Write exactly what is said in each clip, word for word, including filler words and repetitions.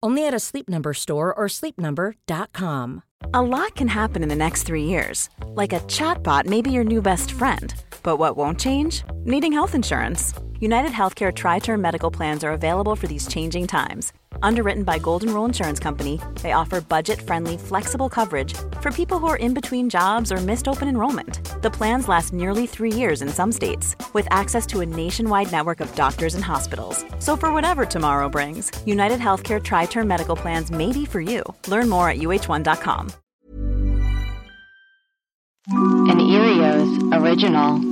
Only at a Sleep Number store or sleep number dot com. A lot can happen in the next three years. Like a chatbot may be your new best friend. But what won't change? Needing health insurance. UnitedHealthcare Tri-Term Medical Plans are available for these changing times. Underwritten by Golden Rule Insurance Company, they offer budget-friendly, flexible coverage for people who are in between jobs or missed open enrollment. The plans last nearly three years in some states, with access to a nationwide network of doctors and hospitals. So for whatever tomorrow brings, UnitedHealthcare Tri-Term Medical Plans may be for you. Learn more at u h one dot com. An Earios original.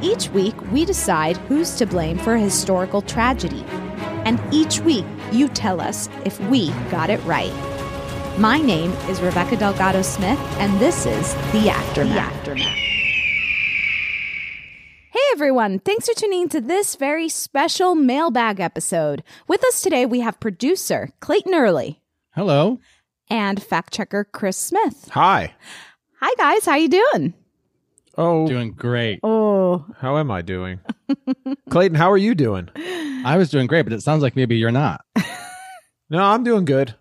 Each week, we decide who's to blame for a historical tragedy. And each week, you tell us if we got it right. My name is Rebecca Delgado-Smith, and this is The Aftermath. The Aftermath. Hey, everyone. Thanks for tuning in to this very special mailbag episode. With us today, we have producer Clayton Early. Hello. And fact-checker Chris Smith. Hi. Hi, guys. How you doing? Oh, doing great. Oh, how am I doing? Clayton, how are you doing? I was doing great, but it sounds like maybe you're not. No, I'm doing good.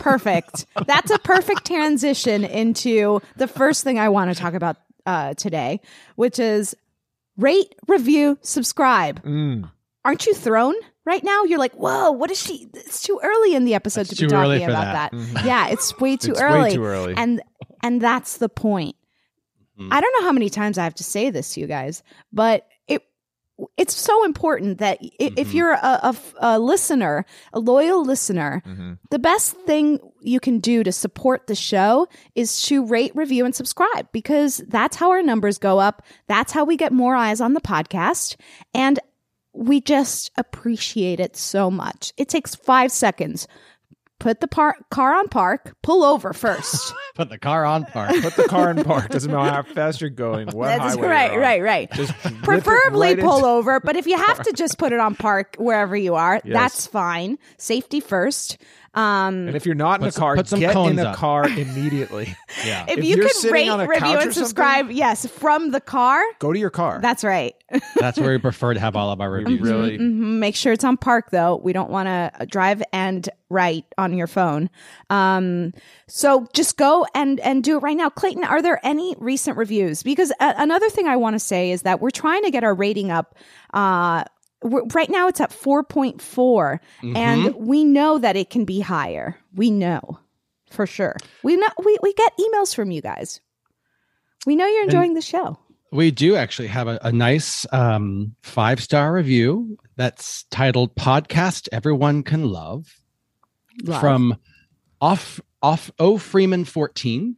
Perfect. That's a perfect transition into the first thing I want to talk about uh, today, which is rate, review, subscribe. Mm. Aren't you thrown right now? You're like, whoa, what is she? It's too early in the episode it's to be talking about that. that. Mm. Yeah, it's way too it's early. Way too early. And and that's the point. I don't know how many times I have to say this to you guys, but it it's so important that if, mm-hmm. you're a, a, a listener, a loyal listener, mm-hmm. the best thing you can do to support the show is to rate, review, and subscribe, because that's how our numbers go up. That's how we get more eyes on the podcast, and we just appreciate it so much. It takes five seconds. Put the par- car on park. Pull over first. Put the car on park. Put the car in park. Doesn't matter how fast you're going. What That's highway right, you're right, right. Just preferably right pull over, but if you have to just put it on park wherever you are, yes. That's fine. Safety first. Um, and if you're not in a car, some, get in a car immediately. Yeah. If, if you could rate, review, and subscribe, yes, from the car. Go to your car. That's right. That's where we prefer to have all of our reviews. Really, mm-hmm. Make sure it's on park, though. We don't want to drive and write on your phone. Um, so just go and, and do it right now. Clayton, are there any recent reviews? Because a- another thing I want to say is that we're trying to get our rating up. Uh, We're, right now it's at four point four, mm-hmm. and we know that it can be higher. We know for sure. We know we, we get emails from you guys. We know you're enjoying and the show. We do actually have a, a nice um, five-star review that's titled Podcast Everyone Can Love, Love. from Off Off O Freeman fourteen.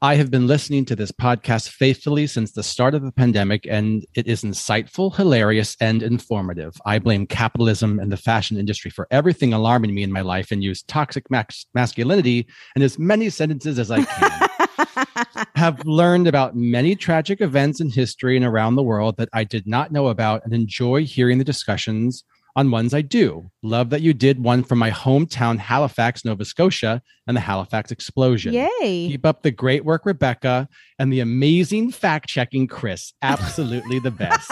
I have been listening to this podcast faithfully since the start of the pandemic, and it is insightful, hilarious, and informative. I blame capitalism and the fashion industry for everything alarming me in my life and use toxic mas- masculinity in as many sentences as I can. Have learned about many tragic events in history and around the world that I did not know about and enjoy hearing the discussions on ones I do. Love that you did one from my hometown, Halifax, Nova Scotia, and the Halifax Explosion. Yay. Keep up the great work, Rebecca, and the amazing fact-checking Chris. Absolutely the best.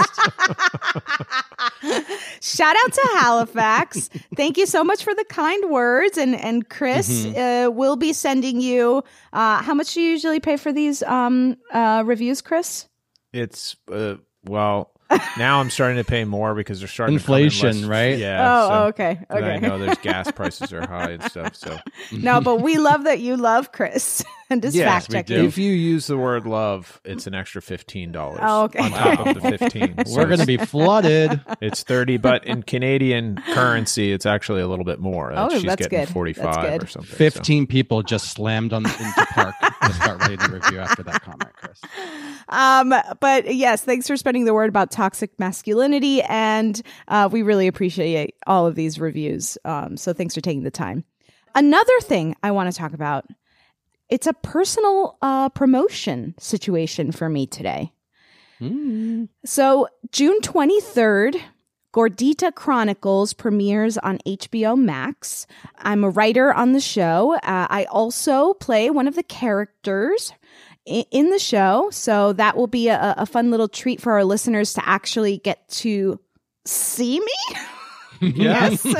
Shout out to Halifax. Thank you so much for the kind words. And, and Chris mm-hmm. uh, will be sending you, uh, how much do you usually pay for these um, uh, reviews, Chris? It's, uh, well... Now I'm starting to pay more because they're starting inflation, to come in less, right? Yeah. Oh, so, oh okay. Okay. I know there's gas prices are high and stuff. So no, but we love that you love Chris and just yes, fact checking. If you use the word "love," it's an extra fifteen dollars oh, okay. on top of the fifteen. So we're going to be flooded. It's thirty, but in Canadian currency, it's actually a little bit more. Oh, she's that's getting good. forty-five or something. Fifteen so. people just slammed on into park to start reading the review after that comment, Chris. Um, but yes, thanks for spreading the word about toxic masculinity, and uh, we really appreciate all of these reviews. Um, so thanks for taking the time. Another thing I want to talk about, it's a personal uh, promotion situation for me today. Mm. So June twenty-third, Gordita Chronicles premieres on H B O Max. I'm a writer on the show. Uh, I also play one of the characters in the show, so that will be a, a fun little treat for our listeners to actually get to see me. Yes. Is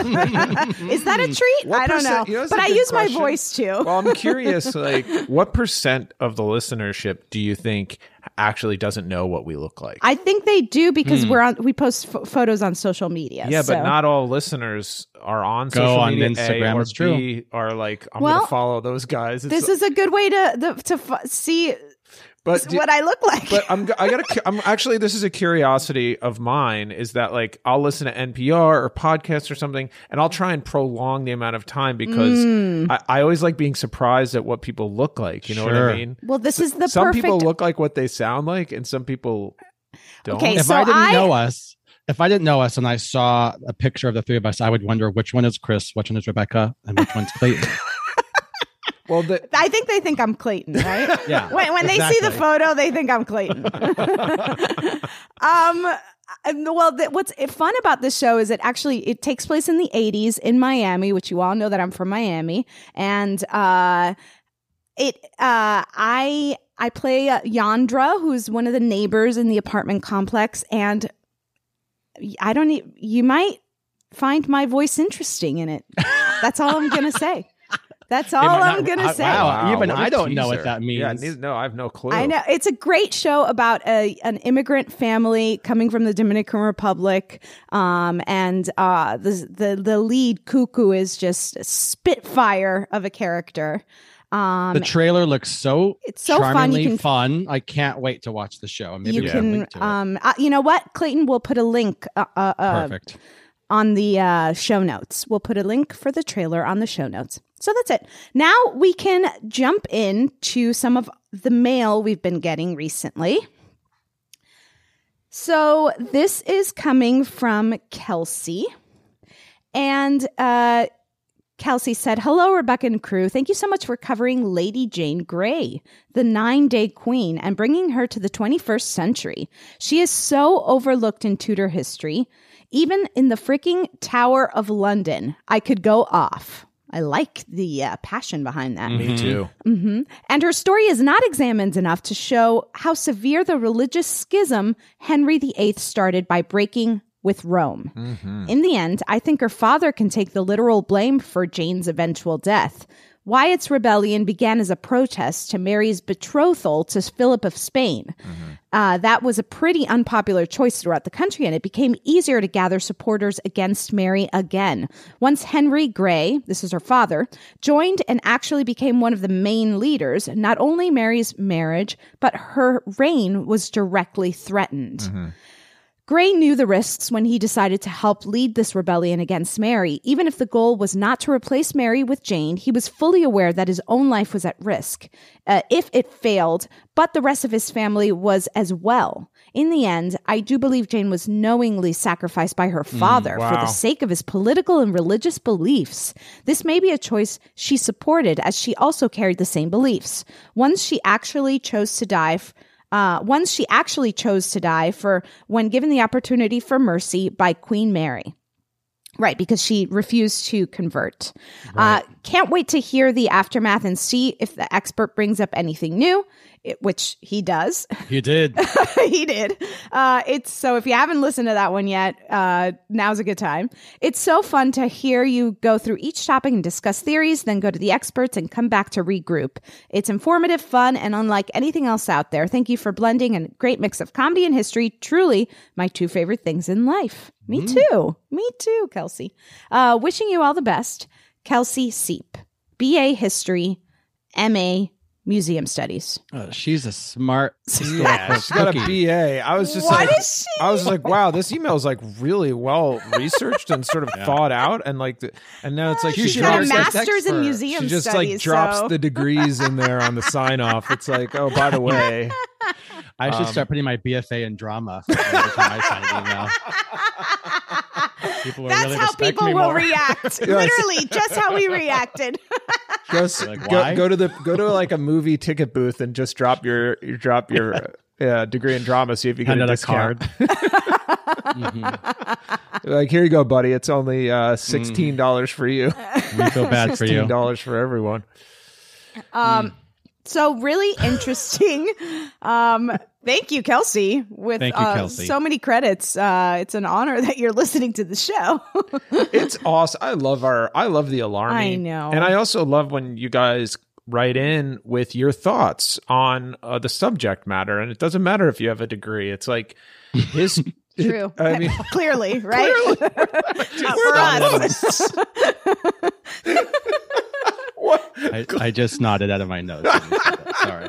that a treat? What I don't percent, know. You know but I use question. my voice too. Well, I'm curious, like, what percent of the listenership do you think actually doesn't know what we look like? I think they do because mm. we're on. We post f- photos on social media. Yeah, so. But not all listeners are on Go social on media. Instagram, a, or it's B, true. Are like I'm well, going to follow those guys. It's this a- is a good way to the, to f- see. But do, what I look like. But I'm I gotta I'm actually this is a curiosity of mine is that like I'll listen to N P R or podcasts or something and I'll try and prolong the amount of time because mm. I, I always like being surprised at what people look like. You know sure. what I mean? Well, this so, is the some perfect... people look like what they sound like and some people don't. Okay, if so I didn't I... know us. If I didn't know us and I saw a picture of the three of us, I would wonder which one is Chris, which one is Rebecca, and which one's Clayton. Well, the- I think they think I'm Clayton, right? Yeah. When, when exactly. they see the photo, they think I'm Clayton. um. Well, the, what's fun about this show is it actually it takes place in the eighties in Miami, which you all know that I'm from Miami, and uh, it uh, I I play Yandra, who's one of the neighbors in the apartment complex, and I don't e- you might find my voice interesting in it. That's all I'm gonna say. That's all I'm going to say. Wow, even I don't know what that means. Yeah, no, I have no clue. I know. It's a great show about a an immigrant family coming from the Dominican Republic. Um, and uh, the, the, the lead, Cuckoo, is just a spitfire of a character. Um, the trailer looks so it's so charmingly fun. Can, fun. I can't wait to watch the show. Maybe you can, link to um, it. Uh, you know what? Clayton will put a link. Uh, uh, uh, Perfect. On the uh, show notes. We'll put a link for the trailer on the show notes. So that's it. Now we can jump in to some of the mail we've been getting recently. So this is coming from Kelsey. And uh, Kelsey said, hello, Rebecca and crew. Thank you so much for covering Lady Jane Grey, the nine-day queen, and bringing her to the twenty-first century. She is so overlooked in Tudor history. Even in the freaking Tower of London, I could go off. I like the uh, passion behind that. Me too. Mm-hmm. And her story is not examined enough to show how severe the religious schism Henry the Eighth started by breaking with Rome. Mm-hmm. In the end, I think her father can take the literal blame for Jane's eventual death. Wyatt's rebellion began as a protest to Mary's betrothal to Philip of Spain. Mm-hmm. Uh, that was a pretty unpopular choice throughout the country, and it became easier to gather supporters against Mary again. Once Henry Grey, this is her father, joined and actually became one of the main leaders, not only Mary's marriage, but her reign was directly threatened. Mm-hmm. Grey knew the risks when he decided to help lead this rebellion against Mary. Even if the goal was not to replace Mary with Jane, he was fully aware that his own life was at risk uh, if it failed, but the rest of his family was as well. In the end, I do believe Jane was knowingly sacrificed by her father mm, wow. for the sake of his political and religious beliefs. This may be a choice she supported, as she also carried the same beliefs. Once she actually chose to die... F- Uh, once she actually chose to die for when given the opportunity for mercy by Queen Mary. Right, because she refused to convert. Right. Uh, can't wait to hear The Aftermath and see if the expert brings up anything new, it, which he does. He did. he did. Uh, it's so if you haven't listened to that one yet, uh, now's a good time. It's so fun to hear you go through each topic and discuss theories, then go to the experts and come back to regroup. It's informative, fun, and unlike anything else out there. Thank you for blending a great mix of comedy and history. Truly my two favorite things in life. Me too. Me too, Kelsey. Uh, wishing you all the best. Kelsey Seep, B A History, M A Museum Studies. Oh, she's a smart. Yeah, she's got a B A. I was just what like, is she? I was like, wow, this email is like really well researched and sort of yeah. thought out, and like, the, and now it's like she she's got a master's in museum studies. She just studies, like drops so. the degrees in there on the sign off. It's like, oh, by the way, I should um, start putting my B F A in drama. For People That's really how people will react. yes. Literally, just how we reacted. go, like, go, go to the go to like a movie ticket booth and just drop your you drop your uh, degree in drama. See if you get a discount. mm-hmm. Like, here you go, buddy. It's only uh, sixteen dollars mm. for you. We feel bad sixteen dollars for you. Sixteen dollars for everyone. Um. Mm. So really interesting. um. Thank you, Kelsey, with Thank you, uh, Kelsey. so many credits. Uh, it's an honor that you're listening to the show. It's awesome. I love our, I love the Alarmist. I know. And I also love when you guys write in with your thoughts on uh, the subject matter. And it doesn't matter if you have a degree. It's like his... True. I mean, clearly, right? Clearly. For us. What? I, I just nodded out of my nose. Sorry.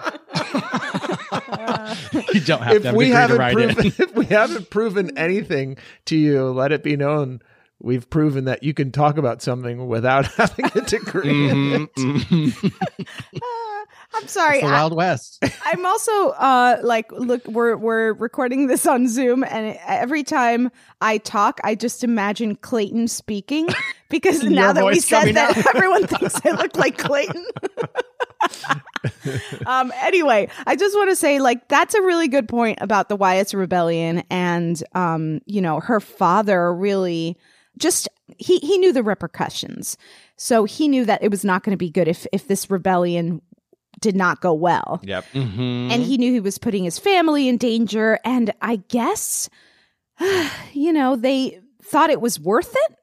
Uh, you don't have if to have we haven't to write proven, in. If we haven't proven anything to you, let it be known we've proven that you can talk about something without having a degree. Mm-hmm, mm-hmm. uh, I'm sorry. It's the Wild I, West. I'm also uh, like, look, we're we're recording this on Zoom, and every time I talk, I just imagine Clayton speaking because now that we said that, out. everyone thinks I look like Clayton. um, anyway, I just want to say, like, that's a really good point about the Wyatt's rebellion, and um, you know, her father really just he he knew the repercussions, so he knew that it was not going to be good if if this rebellion did not go well. Yep, mm-hmm. And he knew he was putting his family in danger, and I guess you know they thought it was worth it.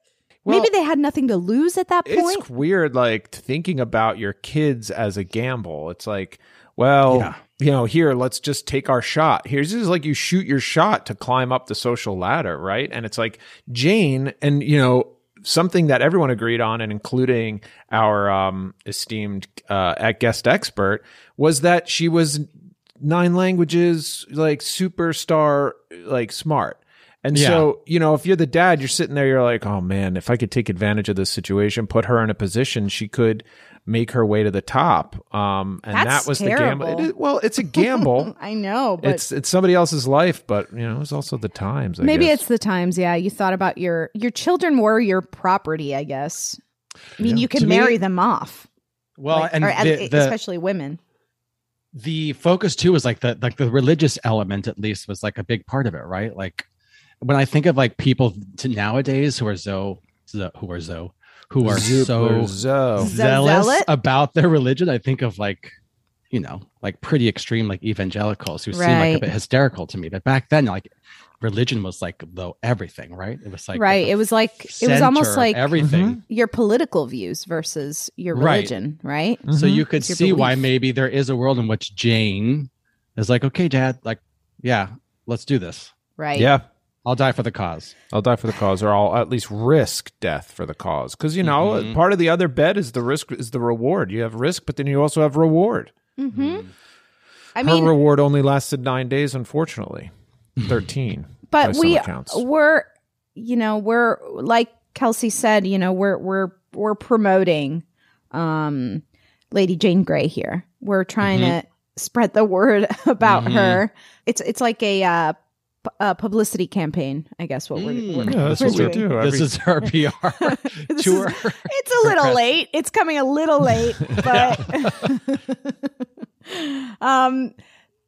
Well, maybe they had nothing to lose at that point. It's weird, like, thinking about your kids as a gamble. It's like, well, yeah. you know, here, let's just take our shot. Here's just like you shoot your shot to climb up the social ladder, right? And it's like Jane, and, you know, something that everyone agreed on, and including our um, esteemed uh, guest expert, was that she was nine languages, like, superstar, like, smart. And yeah. so, you know, if you're the dad, you're sitting there, you're like, oh, man, if I could take advantage of this situation, put her in a position, she could make her way to the top. Um, and That's that was terrible. the gamble. It is, well, it's a gamble. I know. But it's it's somebody else's life. But, you know, it was also the times. I maybe guess. it's the times. Yeah. You thought about your your children were your property, I guess. I mean, yeah. you can marry me, them off. Well, like, and or, the, the, especially women. The focus, too, was like the like the religious element, at least, was like a big part of it. Right. Like. When I think of like people to nowadays who are so, so who are so who are so, so zealous Zealot? about their religion, I think of like, you know, like pretty extreme like evangelicals who right. seem like a bit hysterical to me. But back then, like religion was like the everything, right? It was like right. It was like it was almost like everything. Mm-hmm. Your political views versus your religion, right? right? Mm-hmm. So you could it's see why maybe there is a world in which Jane is like, okay, Dad, like, yeah, let's do this, right? Yeah. I'll die for the cause. I'll die for the cause, or I'll at least risk death for the cause. Because, you know, mm-hmm. part of the other bet is the risk is the reward. You have risk, but then you also have reward. Mm-hmm. Mm. I Her mean, reward only lasted nine days, unfortunately. thirteen But we were, you know, we're like Kelsey said, you know, we're we're we're promoting um, Lady Jane Grey here. We're trying mm-hmm. to spread the word about mm-hmm. her. It's it's like a uh, p- uh, publicity campaign, I guess. What mm. we're, we're, yeah, that's we're what doing. We do. Every- this is our P R tour. Is, it's a little late. It's coming a little late, but. um.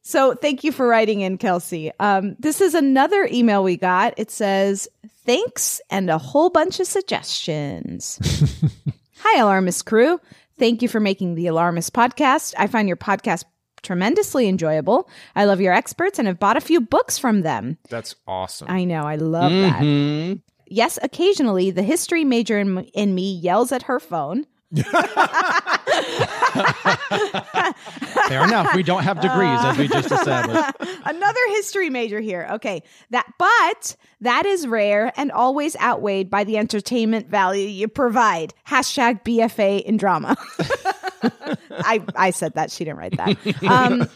So thank you for writing in, Kelsey. Um, this is another email we got. It says, thanks and a whole bunch of suggestions. Hi, Alarmist crew. Thank you for making the Alarmist podcast. I find your podcast tremendously enjoyable. I love your experts and have bought a few books from them. That's awesome. I know. I love mm-hmm. that. Yes, occasionally the history major in, in me yells at her phone. Fair enough. We don't have degrees, uh, as we just established. Another history major here. Okay, that but that is rare and always outweighed by the entertainment value you provide. Hashtag B F A in drama. I I said that. She didn't write that. Um,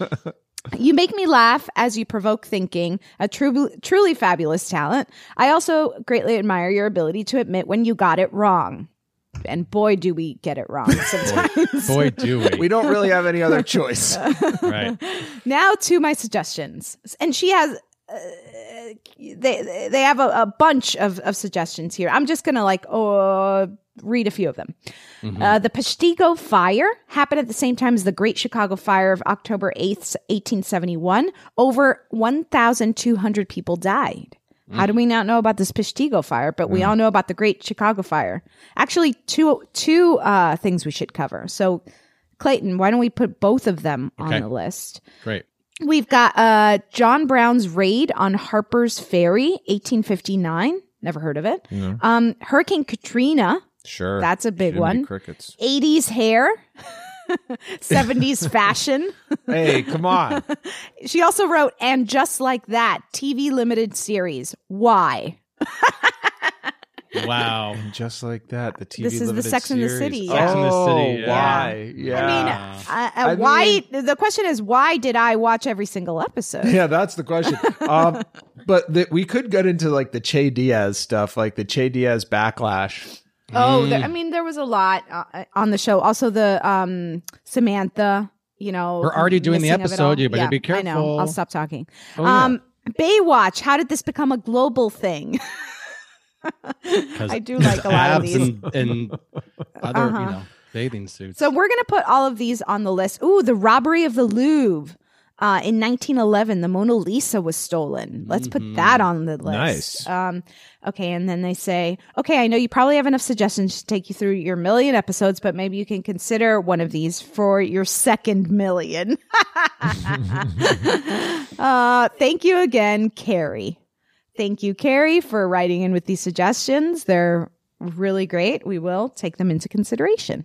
you make me laugh as you provoke thinking, a true, truly fabulous talent. I also greatly admire your ability to admit when you got it wrong. And boy, do we get it wrong sometimes. Boy, boy, do we. We don't really have any other choice. Right. Now to my suggestions. And she has, uh, they they have a, a bunch of, of suggestions here. I'm just going to like oh, read a few of them. Mm-hmm. Uh, the Peshtigo Fire happened at the same time as the Great Chicago Fire of October eighth, eighteen seventy-one. Over one thousand two hundred people died. How do we not know about this Peshtigo fire? But we mm. all know about the Great Chicago Fire. Actually, two two uh, things we should cover. So, Clayton, why don't we put both of them okay. on the list? Great. We've got uh, John Brown's raid on Harper's Ferry, eighteen fifty-nine. Never heard of it. Yeah. Um, Hurricane Katrina. Sure. That's a big one. Crickets. eighties hair. seventies fashion. Hey, come on. She also wrote, and just like that, T V limited series. Why? Wow. And just like that, the T V this limited series. This is the Sex and the City. Yeah. Sex and the City. Yeah. Why? Yeah. I mean, uh, uh, I why? Mean, the question is, why did I watch every single episode? Yeah, that's the question. um, but the, we could get into like the Che Diaz stuff, like the Che Diaz backlash. Oh, there, I mean, there was a lot uh, on the show. Also, the um, Samantha, you know. We're already doing the episode, you better yeah, be careful. I know. I'll stop talking. Oh, um, yeah. Baywatch, how did this become a global thing? I do like a lot of these. And, and other, uh-huh. you know, bathing suits. So we're going to put all of these on the list. Ooh, the robbery of the Louvre. Uh, in nineteen eleven, the Mona Lisa was stolen. Let's put mm-hmm. that on the list. Nice. Um, okay, and then they say, okay, I know you probably have enough suggestions to take you through your million episodes, but maybe you can consider one of these for your second million. uh, thank you again, Carrie. Thank you, Carrie, for writing in with these suggestions. They're really great. We will take them into consideration.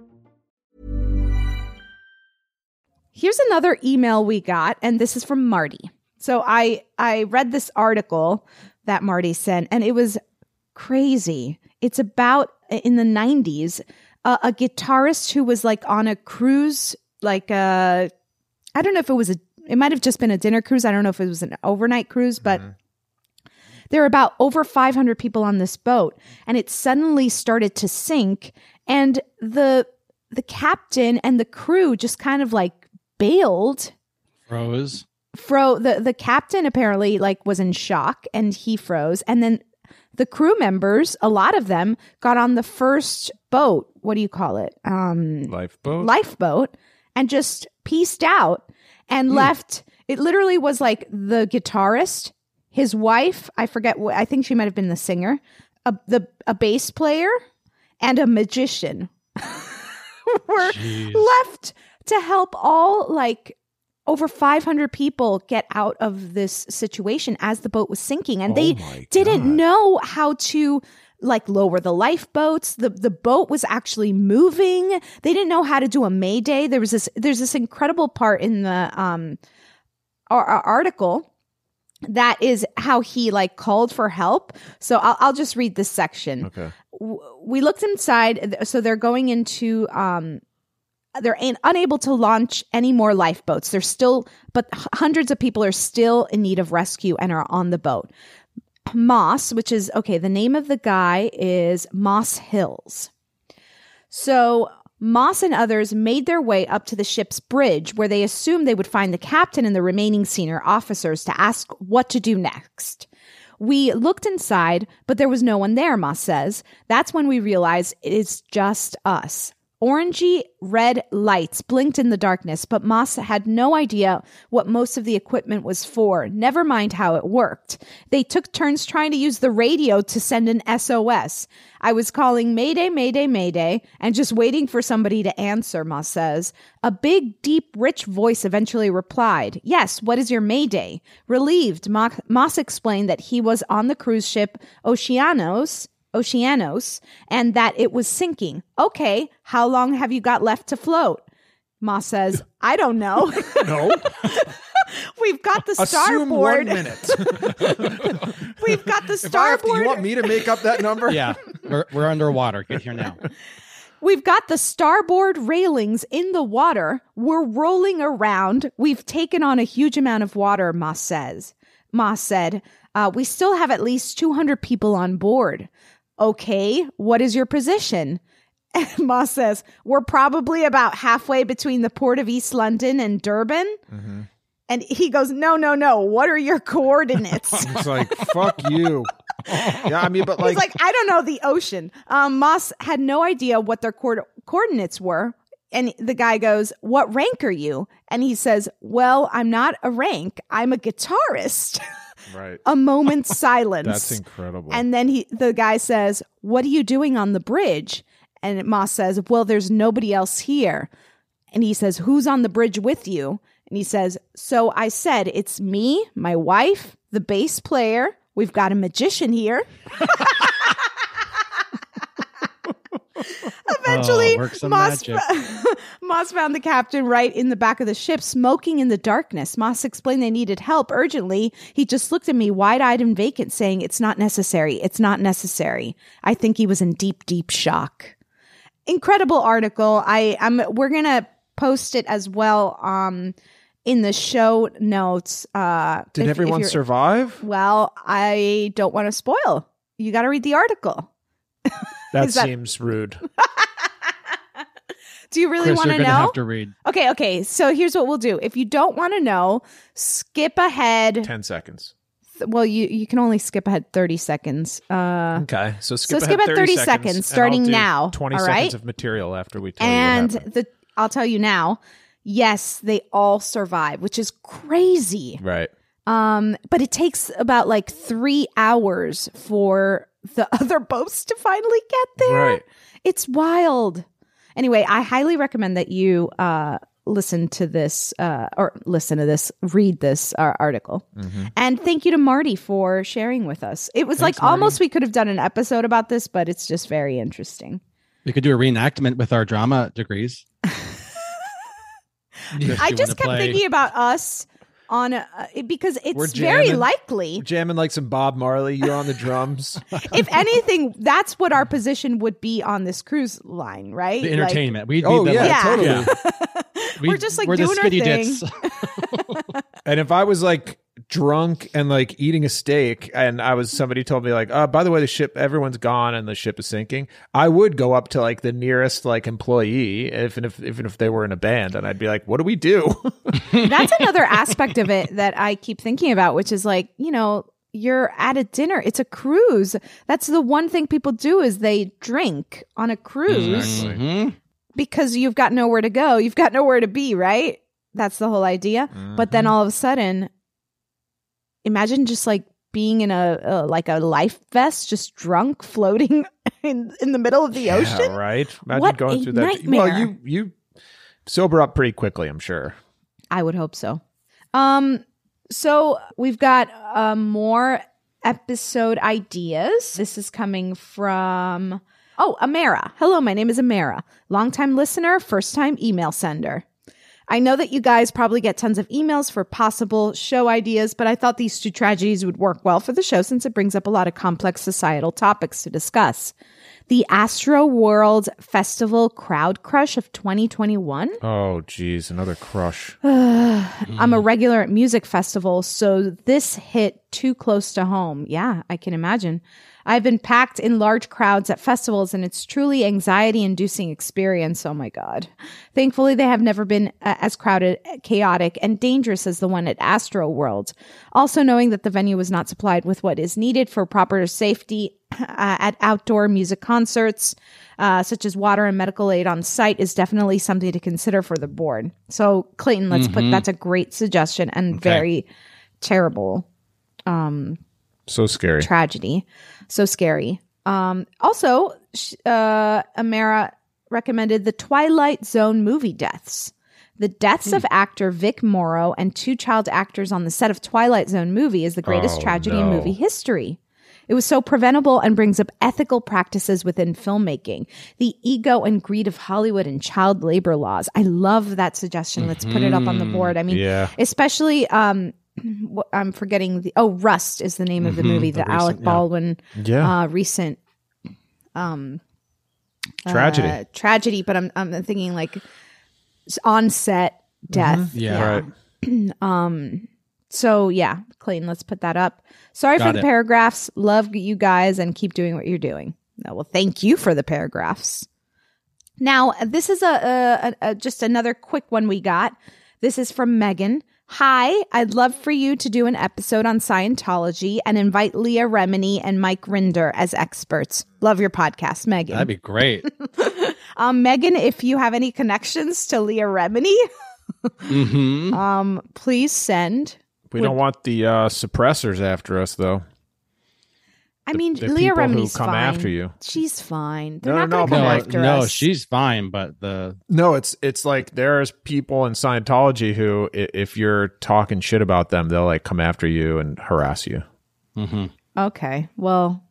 Here's another email we got, and this is from Marty. So I, I read this article that Marty sent, and it was crazy. It's about, in the nineties, uh, a guitarist who was like on a cruise, like a, I don't know if it was a, it might have just been a dinner cruise. I don't know if it was an overnight cruise, but mm-hmm. there were about over five hundred people on this boat, and it suddenly started to sink, and the the captain and the crew just kind of like bailed. Froze. Fro the, the captain apparently like was in shock and he froze. And then the crew members, a lot of them, got on the first boat. What do you call it? Um, lifeboat. Lifeboat, and just peaced out and mm. left. It literally was like the guitarist, his wife. I forget. Wh- I think she might have been the singer, a the a bass player, and a magician were Jeez. left to help all like. Over five hundred people get out of this situation as the boat was sinking, and they oh didn't God. know how to like lower the lifeboats. The the boat was actually moving. They didn't know how to do a mayday. There was this there's this incredible part in the um our, our article that is how he like called for help. So I'll I'll just read this section. Okay. We looked inside, so they're going into um They're an- unable to launch any more lifeboats. They're still, but h- hundreds of people are still in need of rescue and are on the boat. Moss, which is, okay, the name of the guy is Moss Hills. So Moss and others made their way up to the ship's bridge, where they assumed they would find the captain and the remaining senior officers to ask what to do next. We looked inside, but there was no one there, Moss says. That's when we realized it's just us. Orangey red lights blinked in the darkness, but Moss had no idea what most of the equipment was for, never mind how it worked. They took turns trying to use the radio to send an S O S. I was calling Mayday, Mayday, Mayday, and just waiting for somebody to answer, Moss says. A big, deep, rich voice eventually replied, yes, what is your Mayday? Relieved, Moss explained that he was on the cruise ship Oceanos, Oceanos, and that it was sinking. Okay, how long have you got left to float? Ma says, I don't know. No. We've got the starboard. Assume one minute. We've got the starboard. If I have to, you want me to make up that number? Yeah, we're, we're underwater. Get here now. We've got the starboard railings in the water. We're rolling around. We've taken on a huge amount of water, Ma says. Ma said, uh, we still have at least two hundred people on board. Okay, what is your position? And Ma says, we're probably about halfway between the port of East London and Durban. Mm-hmm. And he goes, no, no, no. What are your coordinates? It's like, fuck you. Yeah, I mean, but like, he's like, I don't know the ocean. Um, Moss had no idea what their co- coordinates were. And the guy goes, what rank are you? And he says, well, I'm not a rank. I'm a guitarist. Right. A moment's silence. That's incredible. And then he, the guy says, what are you doing on the bridge? And Moss says, well, there's nobody else here. And he says, who's on the bridge with you? And he says, so I said, it's me, my wife, the bass player. We've got a magician here. Eventually, oh, Moss, fa- Moss found the captain right in the back of the ship, smoking in the darkness. Moss explained they needed help urgently. He just looked at me wide-eyed and vacant, saying, it's not necessary. It's not necessary. I think he was in deep, deep shock. Incredible article. I, I'm, we're going to post it as well um, in the show notes. Uh, Did if, everyone if survive? Well, I don't want to spoil. You got to read the article. That, that seems rude. Do you really want to know? Have to read. Okay, okay. So here's what we'll do. If you don't want to know, skip ahead ten seconds. Th- well, you, you can only skip ahead thirty seconds. Uh, okay, so skip so ahead skip thirty, thirty seconds, seconds starting now. Twenty all right? seconds of material after we tell and you what happened. the I'll tell you now. Yes, they all survive, which is crazy. Right. Um, but it takes about like three hours for the other boats to finally get there. Right. It's wild. Anyway, I highly recommend that you uh, listen to this uh, or listen to this, read this uh, article. Mm-hmm. And thank you to Marty for sharing with us. It was Thanks, like Marty. Almost we could have done an episode about this, but it's just very interesting. We could do a reenactment with our drama degrees. I just kept play. thinking about us on a, because it's very likely. We're jamming like some Bob Marley. You're on the drums. If anything, that's what our position would be on this cruise line, right? The entertainment. Like, we'd be oh, the, yeah, like, totally. Yeah. we, we're just like we're doing our thing. And if I was like drunk and like eating a steak and I was somebody told me like, oh, by the way, the ship, everyone's gone and the ship is sinking, I would go up to like the nearest like employee if and if even if they were in a band, and I'd be like, what do we do? That's another aspect of it that I keep thinking about, which is like, you know, you're at a dinner, it's a cruise. That's the one thing people do is they drink on a cruise. Mm-hmm. Because you've got nowhere to go, you've got nowhere to be, right? That's the whole idea. Mm-hmm. But then all of a sudden, imagine just like being in a uh, like a life vest, just drunk, floating in in the middle of the yeah, ocean. Right? Imagine what going a through nightmare. that. Well, you you sober up pretty quickly, I'm sure. I would hope so. Um, so we've got uh, more episode ideas. This is coming from oh Amara. Hello, my name is Amara, longtime listener, first time email sender. I know that you guys probably get tons of emails for possible show ideas, but I thought these two tragedies would work well for the show since it brings up a lot of complex societal topics to discuss. The Astroworld Festival crowd crush of twenty twenty-one. Oh, geez, another crush. I'm a regular at music festivals, so this hit too close to home. Yeah, I can imagine. I've been packed in large crowds at festivals, and it's truly anxiety-inducing experience. Oh, my God. Thankfully, they have never been uh, as crowded, chaotic, and dangerous as the one at Astroworld. Also, knowing that the venue was not supplied with what is needed for proper safety uh, at outdoor music concerts, uh, such as water and medical aid on site, is definitely something to consider for the board. So, Clayton, let's mm-hmm. put that's a great suggestion and okay. very terrible um So scary. Tragedy. So scary. Um, also, uh, Amara recommended the Twilight Zone movie deaths. The deaths mm. of actor Vic Morrow and two child actors on the set of Twilight Zone movie is the greatest oh, tragedy no. in movie history. It was so preventable and brings up ethical practices within filmmaking, the ego and greed of Hollywood and child labor laws. I love that suggestion. Let's mm-hmm. put it up on the board. I mean, yeah. especially... Um, I'm forgetting the oh Rust is the name of the mm-hmm, movie the, the Alec recent, Baldwin yeah. Yeah. Uh, recent um tragedy uh, tragedy but I'm I'm thinking like on set death mm-hmm. yeah, yeah. Right. um so yeah Clayton, let's put that up. Sorry Got for the it. paragraphs. Love you guys and keep doing what you're doing. Oh, well, thank you for the paragraphs. Now this is a, a, a just another quick one we got. This is from Megan. Hi, I'd love for you to do an episode on Scientology and invite Leah Remini and Mike Rinder as experts. Love your podcast, Megan. That'd be great. um, Megan, if you have any connections to Leah Remini, mm-hmm. um, please send. We Would- don't want the uh, suppressors after us, though. I the, mean, the Leah Remini's come fine. after you. She's fine. They're no, not no, going to no, come no, after no, us. No, she's fine, but the... No, it's it's like there's people in Scientology who, if you're talking shit about them, they'll like come after you and harass you. Mm-hmm. Okay, well...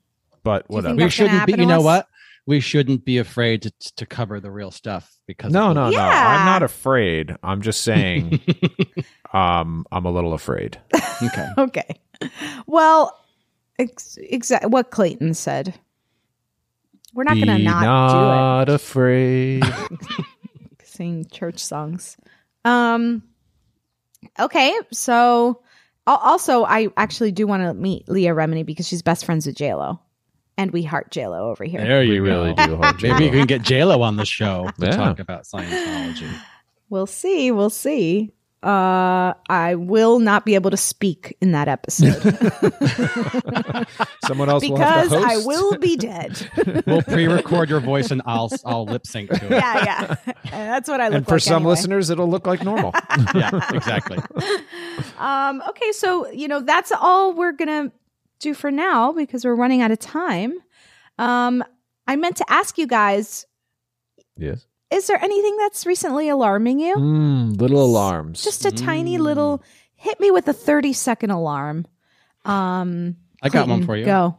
But whatever. We shouldn't be... You know us? What? We shouldn't be afraid to to cover the real stuff because... No, no, no. Yeah. I'm not afraid. I'm just saying um, I'm a little afraid. Okay. Okay. Well... Ex- exactly what Clayton said. We're not going to not, not do it. Not afraid. Sing church songs. Um. Okay, so also I actually do want to meet Leah Remini because she's best friends with JLo, and we heart JLo over here. There you we really do. Heart Maybe you can get JLo on the show to yeah. talk about Scientology. We'll see. We'll see. Uh, I will not be able to speak in that episode. Someone else will have to host. Because I will be dead. We'll pre-record your voice and I'll I'll lip sync to it. Yeah, yeah. And that's what I look and like. And for some anyway. listeners, it'll look like normal. Yeah, exactly. Um, okay, so you know that's all we're gonna do for now because we're running out of time. Um, I meant to ask you guys. Yes. Is there anything that's recently alarming you? Mm, little alarms. Just a mm. tiny little, hit me with a thirty-second alarm. Um, I Clayton, got one for you. Go.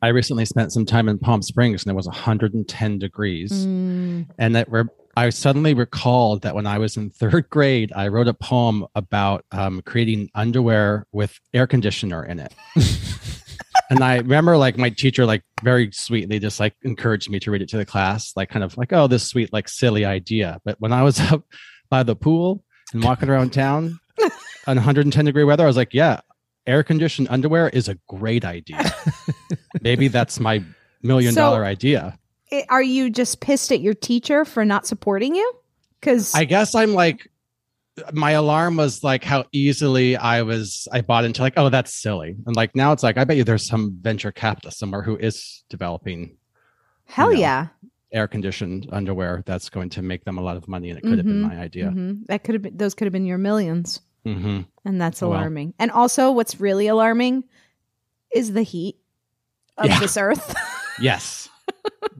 I recently spent some time in Palm Springs, and it was one hundred ten degrees. Mm. And that re- I suddenly recalled that when I was in third grade, I wrote a poem about um, creating underwear with air conditioner in it. And I remember, like, my teacher, like, very sweetly just, like, encouraged me to read it to the class, like, kind of like, oh, this sweet, like, silly idea. But when I was up by the pool and walking around town in one hundred ten degree weather, I was like, yeah, air conditioned underwear is a great idea. Maybe that's my million so dollar idea. It, are you just pissed at your teacher for not supporting you? Because I guess I'm like, my alarm was like how easily I was, I bought into like, oh, that's silly. And like, now it's like, I bet you there's some venture capitalist somewhere who is developing hell you know, yeah, air conditioned underwear that's going to make them a lot of money. And it could mm-hmm, have been my idea. Mm-hmm. That could have been, those could have been your millions. Mm-hmm. And that's alarming. Well. And also what's really alarming is the heat of yeah. this earth. Yes.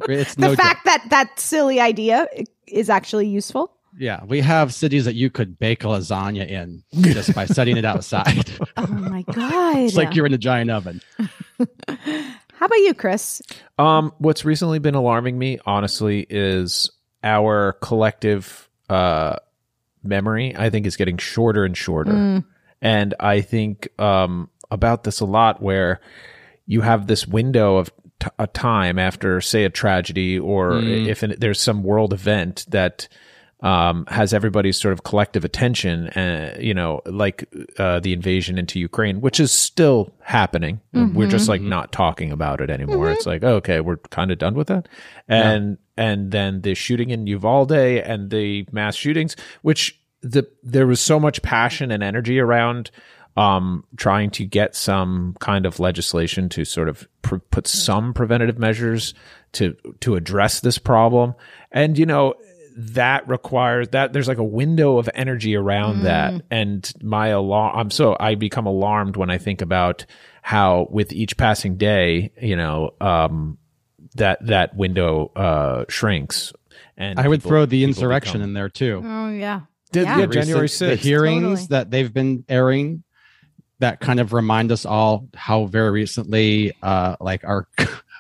It's the no fact joke. that that silly idea is actually useful. Yeah, we have cities that you could bake a lasagna in just by setting it outside. Oh, my God. It's like you're in a giant oven. How about you, Chris? Um, what's recently been alarming me, honestly, is our collective uh, memory, I think, is getting shorter and shorter. Mm. And I think um, about this a lot where you have this window of t- a time after, say, a tragedy or mm. if an, there's some world event that – Um, has everybody's sort of collective attention, uh, you know, like uh, the invasion into Ukraine, which is still happening. Mm-hmm. We're just like not talking about it anymore. Mm-hmm. It's like, oh, okay, we're kind of done with that. And yeah. and then the shooting in Uvalde and the mass shootings, which the there was so much passion and energy around um, trying to get some kind of legislation to sort of pr- put some preventative measures to to address this problem. And, you know, that requires that there's like a window of energy around mm. that. And my alarm, I'm so, I become alarmed when I think about how with each passing day, you know, um, that, that window, uh, shrinks. And I people, would throw the insurrection become, in there too. Oh yeah. Did yeah. yeah, January sixth. The hearings totally. that they've been airing that kind of remind us all how very recently, uh, like our,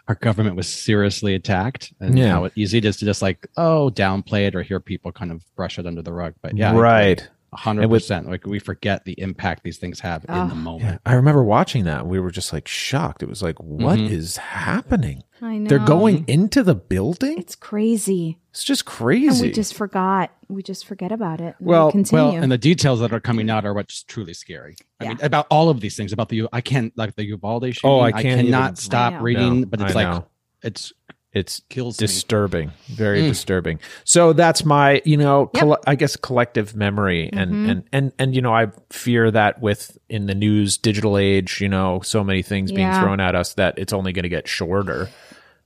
our government was seriously attacked, and yeah. how easy it is to just like, oh, downplay it or hear people kind of brush it under the rug. But yeah, right. one hundred percent. Like we forget the impact these things have oh. in the moment. Yeah. I remember watching that. We were just like shocked. It was like, what mm-hmm. is happening? I know. They're going into the building? It's crazy. It's just crazy. And we just forgot. We just forget about it. And well, we continue. well, and the details that are coming out are what's truly scary. Yeah. I mean, about all of these things, about the, I can't, like the Uvalde shooting. Oh, I, can't I cannot even, stop I reading, no, but it's I like, know. it's, it's kills disturbing, me. very mm. disturbing. So that's my, you know, yep. coll- I guess collective memory. Mm-hmm. And, and, and, and, you know, I fear that with in the news, digital age, you know, so many things yeah. being thrown at us that it's only going to get shorter.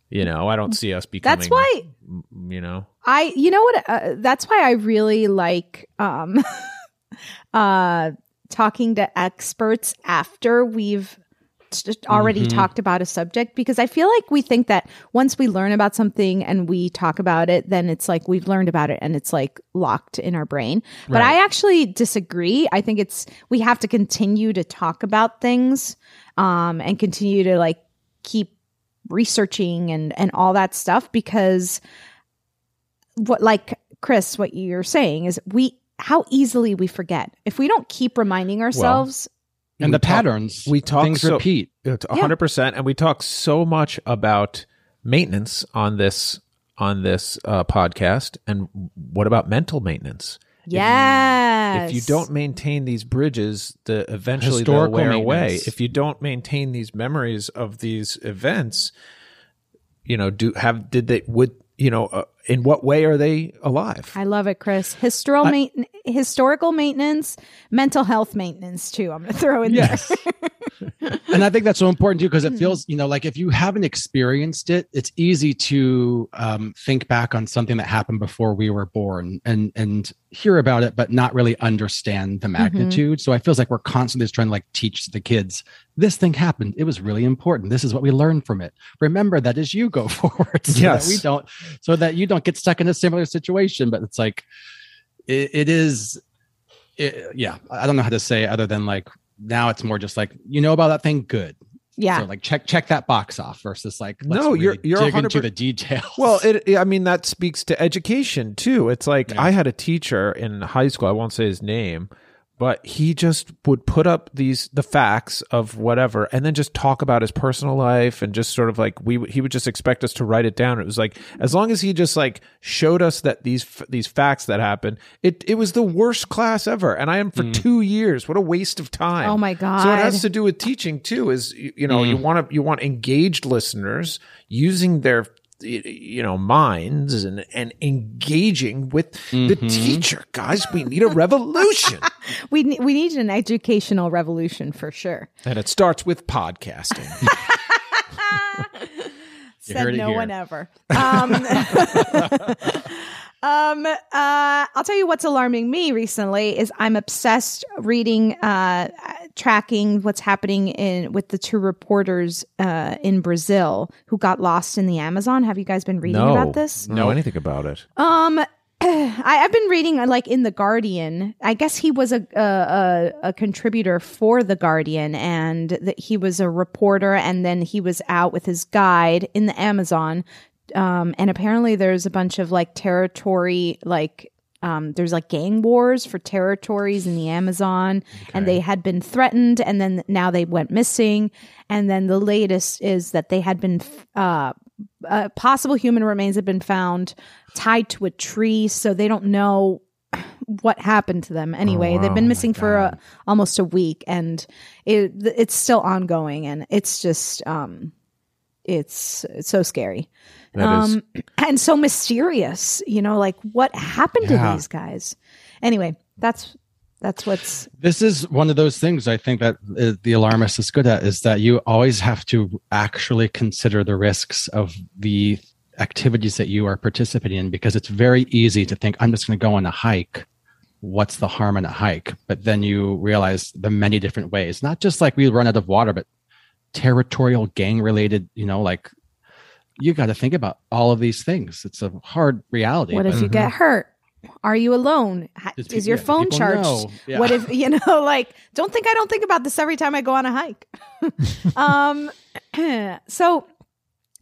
You know, I don't see us becoming. That's why, you know, I, you know what, uh, that's why I really like um, uh, talking to experts after we've t- already mm-hmm. talked about a subject, because I feel like we think that once we learn about something and we talk about it, then it's like we've learned about it and it's like locked in our brain. Right. But I actually disagree. I think it's, we have to continue to talk about things um, and continue to like keep researching and and all that stuff, because what like Chris what you're saying is we how easily we forget if we don't keep reminding ourselves. Well, and the talk, patterns we talk things so, repeat one hundred percent yeah. and we talk so much about maintenance on this on this uh podcast, and what about mental maintenance? Yeah. If, if you don't maintain these bridges, the eventually they'll wear away. If you don't maintain these memories of these events, you know, do have did they would you know uh, in what way are they alive? I love it, Chris. Historical ma- historical maintenance, mental health maintenance too. I'm going to throw in yes. there. And I think that's so important too, because it feels, you know, like if you haven't experienced it, it's easy to um, think back on something that happened before we were born and, and hear about it, but not really understand the magnitude. Mm-hmm. So I feels like we're constantly just trying to like teach the kids, this thing happened. It was really important. This is what we learned from it. Remember that as you go forward, so yes. that we don't, so that you don't get stuck in a similar situation. But it's like, It, it is, it, yeah. I don't know how to say it other than like, now it's more just like, you know about that thing, good. Yeah. So like check check that box off versus like, let's no, you're really you're dig into the details. Well, it, I mean, that speaks to education too. It's like yeah. I had a teacher in high school. I won't say his name, but he just would put up these the facts of whatever, and then just talk about his personal life and just sort of like we he would just expect us to write it down. It was like as long as he just like showed us that these these facts that happened, it it was the worst class ever. And I am for mm. two years. What a waste of time! Oh my god! So it has to do with teaching too. Is you know mm. you want to you want engaged listeners using their you know minds and and engaging with mm-hmm. the teacher. Guys, we need a revolution. we ne- we need an educational revolution for sure, and it starts with podcasting. Said no here. One ever. um, um uh I'll tell you what's alarming me recently is I'm obsessed reading uh tracking what's happening in with the two reporters uh, in Brazil who got lost in the Amazon. Have you guys been reading no, about this? No, anything about it. Um, I, I've been reading like in The Guardian. I guess he was a a, a contributor for The Guardian, and that he was a reporter, and then he was out with his guide in the Amazon. Um, and apparently, there's a bunch of like territory like. Um, there's like gang wars for territories in the Amazon, okay. and they had been threatened, and then now they went missing. And then the latest is that they had been uh, uh, possible human remains had been found tied to a tree, so they don't know what happened to them. Anyway, oh, wow. they've been missing oh, for a, almost a week, and it, it's still ongoing, and it's just um, it's, it's so scary. Um, and so mysterious, you know, like what happened yeah. to these guys? Anyway, that's that's what's. This is one of those things I think that uh, The Alarmist is good at, is that you always have to actually consider the risks of the activities that you are participating in, because it's very easy to think, I'm just going to go on a hike. What's the harm in a hike? But then you realize the many different ways, not just like we run out of water, but territorial gang related, you know, like. You got to think about all of these things. It's a hard reality. What if you mm-hmm. get hurt? Are you alone? Does Is your phone charged? Yeah. What if, you know, like, don't think I don't think about this every time I go on a hike. um, so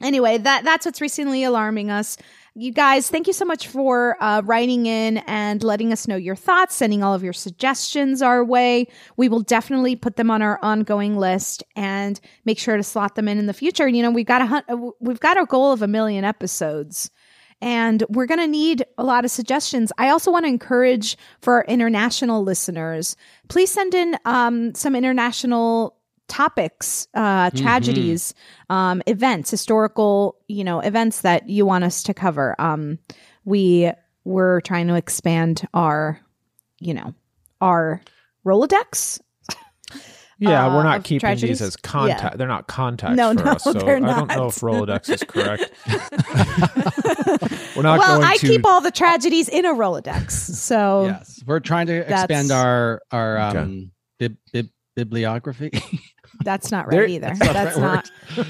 anyway, that that's what's recently alarming us. You guys, thank you so much for uh, writing in and letting us know your thoughts, sending all of your suggestions our way. We will definitely put them on our ongoing list and make sure to slot them in in the future. And, you know, we've got a hun- we've got a goal of a million episodes, and we're going to need a lot of suggestions. I also want to encourage for our international listeners, please send in um, some international topics, uh, tragedies, mm-hmm. um, events, historical, you know, events that you want us to cover. Um, we were trying to expand our, you know, our Rolodex. Yeah, uh, we're not keeping tragedies. These as contact. Yeah. They're not contacts no, for no, us. So they're not. I don't know if Rolodex is correct. we're not well, going I to... keep all the tragedies in a Rolodex. So yes, we're trying to that's... expand our, our, um, okay. bib, bib, bibliography. That's not right there, either. That's, that's not, right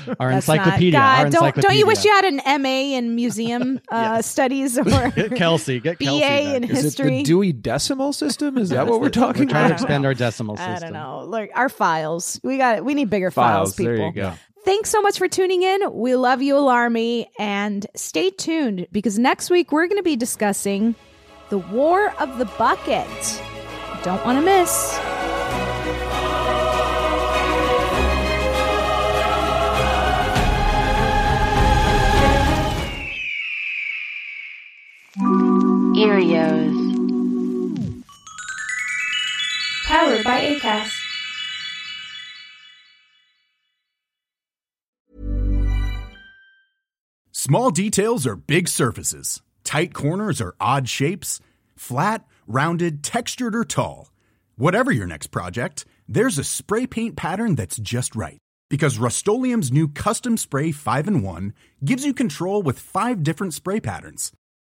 not our that's encyclopedia. Not, God, our don't, encyclopedia. Don't you wish you had an M A in museum uh, yes. studies or get Kelsey, get B A Kelsey in history? Is it the Dewey Decimal System? Is that what we're talking about? We're trying to expand know. Our decimal system. I don't know. Like our files. We got. We need bigger files, files people. There you go. Thanks so much for tuning in. We love you, Alarmy, and stay tuned because next week we're going to be discussing the War of the Bucket. Don't want to miss. Earios. Powered by Acast. Small details are big surfaces. Tight corners are odd shapes. Flat, rounded, textured, or tall. Whatever your next project, there's a spray paint pattern that's just right. Because Rust-Oleum's new Custom Spray five in one gives you control with five different spray patterns.